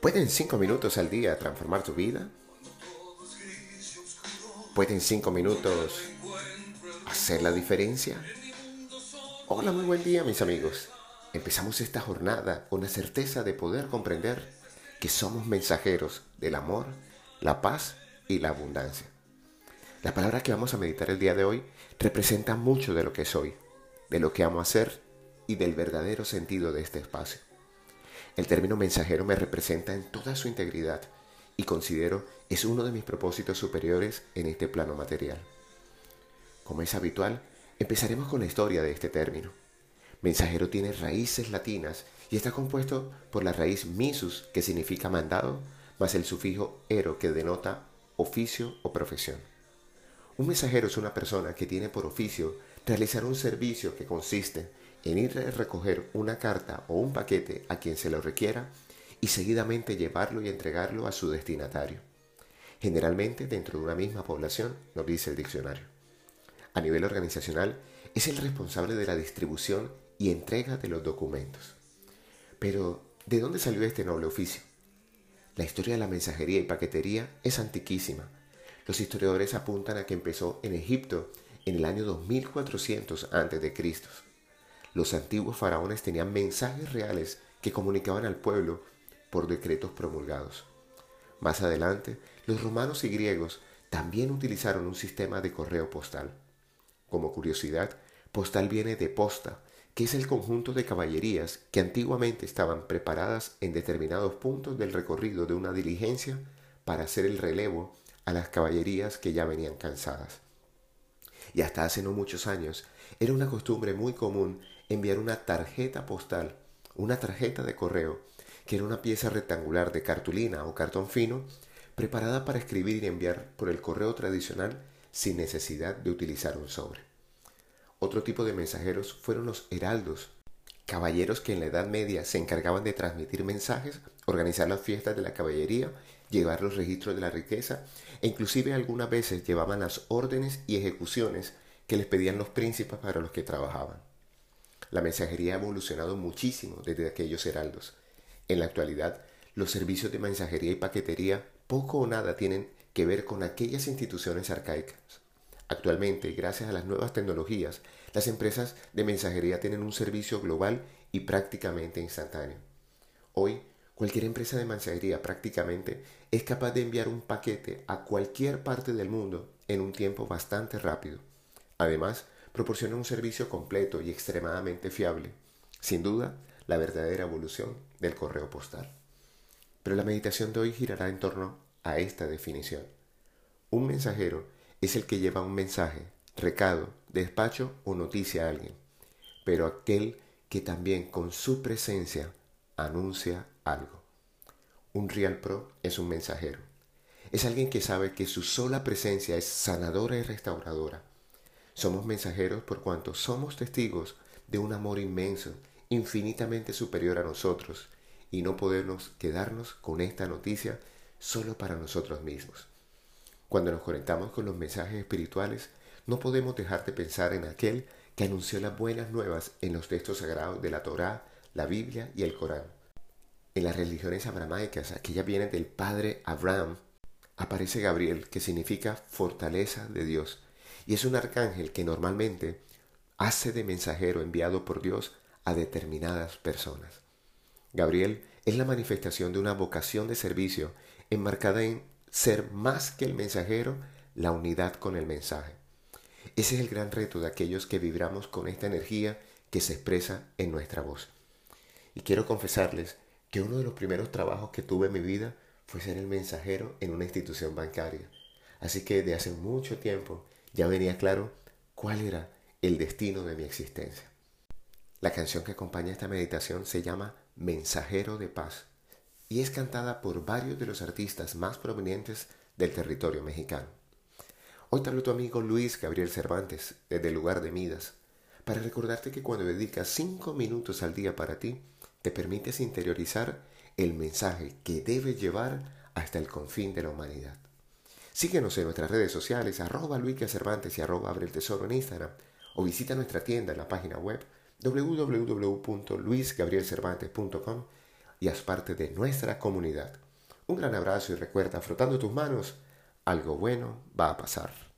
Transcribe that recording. ¿Pueden 5 minutos al día transformar tu vida? ¿Pueden 5 minutos hacer la diferencia? Hola, muy buen día, mis amigos. Empezamos esta jornada con la certeza de poder comprender que somos mensajeros del amor, la paz y la abundancia. La palabra que vamos a meditar el día de hoy representa mucho de lo que soy, de lo que amo hacer y del verdadero sentido de este espacio. El término mensajero me representa en toda su integridad y considero es uno de mis propósitos superiores en este plano material. Como es habitual, empezaremos con la historia de este término. Mensajero tiene raíces latinas y está compuesto por la raíz misus, que significa mandado, más el sufijo ero, que denota oficio o profesión. Un mensajero es una persona que tiene por oficio realizar un servicio que consiste en ir a recoger una carta o un paquete a quien se lo requiera y seguidamente llevarlo y entregarlo a su destinatario. Generalmente dentro de una misma población, nos dice el diccionario. A nivel organizacional, es el responsable de la distribución y entrega de los documentos. Pero, ¿de dónde salió este noble oficio? La historia de la mensajería y paquetería es antiquísima. Los historiadores apuntan a que empezó en Egipto en el año 2400 a.C., Los antiguos faraones tenían mensajes reales que comunicaban al pueblo por decretos promulgados. Más adelante, los romanos y griegos también utilizaron un sistema de correo postal. Como curiosidad, postal viene de posta, que es el conjunto de caballerías que antiguamente estaban preparadas en determinados puntos del recorrido de una diligencia para hacer el relevo a las caballerías que ya venían cansadas. Y hasta hace no muchos años, era una costumbre muy común enviar una tarjeta postal, una tarjeta de correo, que era una pieza rectangular de cartulina o cartón fino, preparada para escribir y enviar por el correo tradicional sin necesidad de utilizar un sobre. Otro tipo de mensajeros fueron los heraldos, caballeros que en la Edad Media se encargaban de transmitir mensajes, organizar las fiestas de la caballería, llevar los registros de la riqueza e inclusive algunas veces llevaban las órdenes y ejecuciones que les pedían los príncipes para los que trabajaban. La mensajería ha evolucionado muchísimo desde aquellos heraldos. En la actualidad, los servicios de mensajería y paquetería poco o nada tienen que ver con aquellas instituciones arcaicas. Actualmente, gracias a las nuevas tecnologías, las empresas de mensajería tienen un servicio global y prácticamente instantáneo. Hoy, cualquier empresa de mensajería prácticamente es capaz de enviar un paquete a cualquier parte del mundo en un tiempo bastante rápido. Además, proporciona un servicio completo y extremadamente fiable. Sin duda, la verdadera evolución del correo postal. Pero la meditación de hoy girará en torno a esta definición. Un mensajero es el que lleva un mensaje, recado, despacho o noticia a alguien, pero aquel que también con su presencia anuncia algo. Un Real Pro es un mensajero. Es alguien que sabe que su sola presencia es sanadora y restauradora. Somos mensajeros por cuanto somos testigos de un amor inmenso, infinitamente superior a nosotros, y no podemos quedarnos con esta noticia solo para nosotros mismos. Cuando nos conectamos con los mensajes espirituales, no podemos dejar de pensar en aquel que anunció las buenas nuevas en los textos sagrados de la Torá, la Biblia y el Corán. En las religiones abramaicas, aquellas vienen del padre Abraham, aparece Gabriel, que significa fortaleza de Dios, y es un arcángel que normalmente hace de mensajero enviado por Dios a determinadas personas. Gabriel es la manifestación de una vocación de servicio enmarcada en ser más que el mensajero, la unidad con el mensaje. Ese es el gran reto de aquellos que vibramos con esta energía que se expresa en nuestra voz. Y quiero confesarles que uno de los primeros trabajos que tuve en mi vida fue ser el mensajero en una institución bancaria. Así que desde hace mucho tiempo ya venía claro cuál era el destino de mi existencia. La canción que acompaña esta meditación se llama Mensajero de Paz y es cantada por varios de los artistas más prominentes del territorio mexicano. Hoy te hablo tu amigo Luis Gabriel Cervantes desde el lugar de Midas para recordarte que cuando dedicas 5 minutos al día para ti, te permites interiorizar el mensaje que debes llevar hasta el confín de la humanidad. Síguenos en nuestras redes sociales, @LuisGaCervantes y @AbreElTesoro en Instagram, o visita nuestra tienda en la página web www.luisgabrielcervantes.com y haz parte de nuestra comunidad. Un gran abrazo y recuerda, frotando tus manos, algo bueno va a pasar.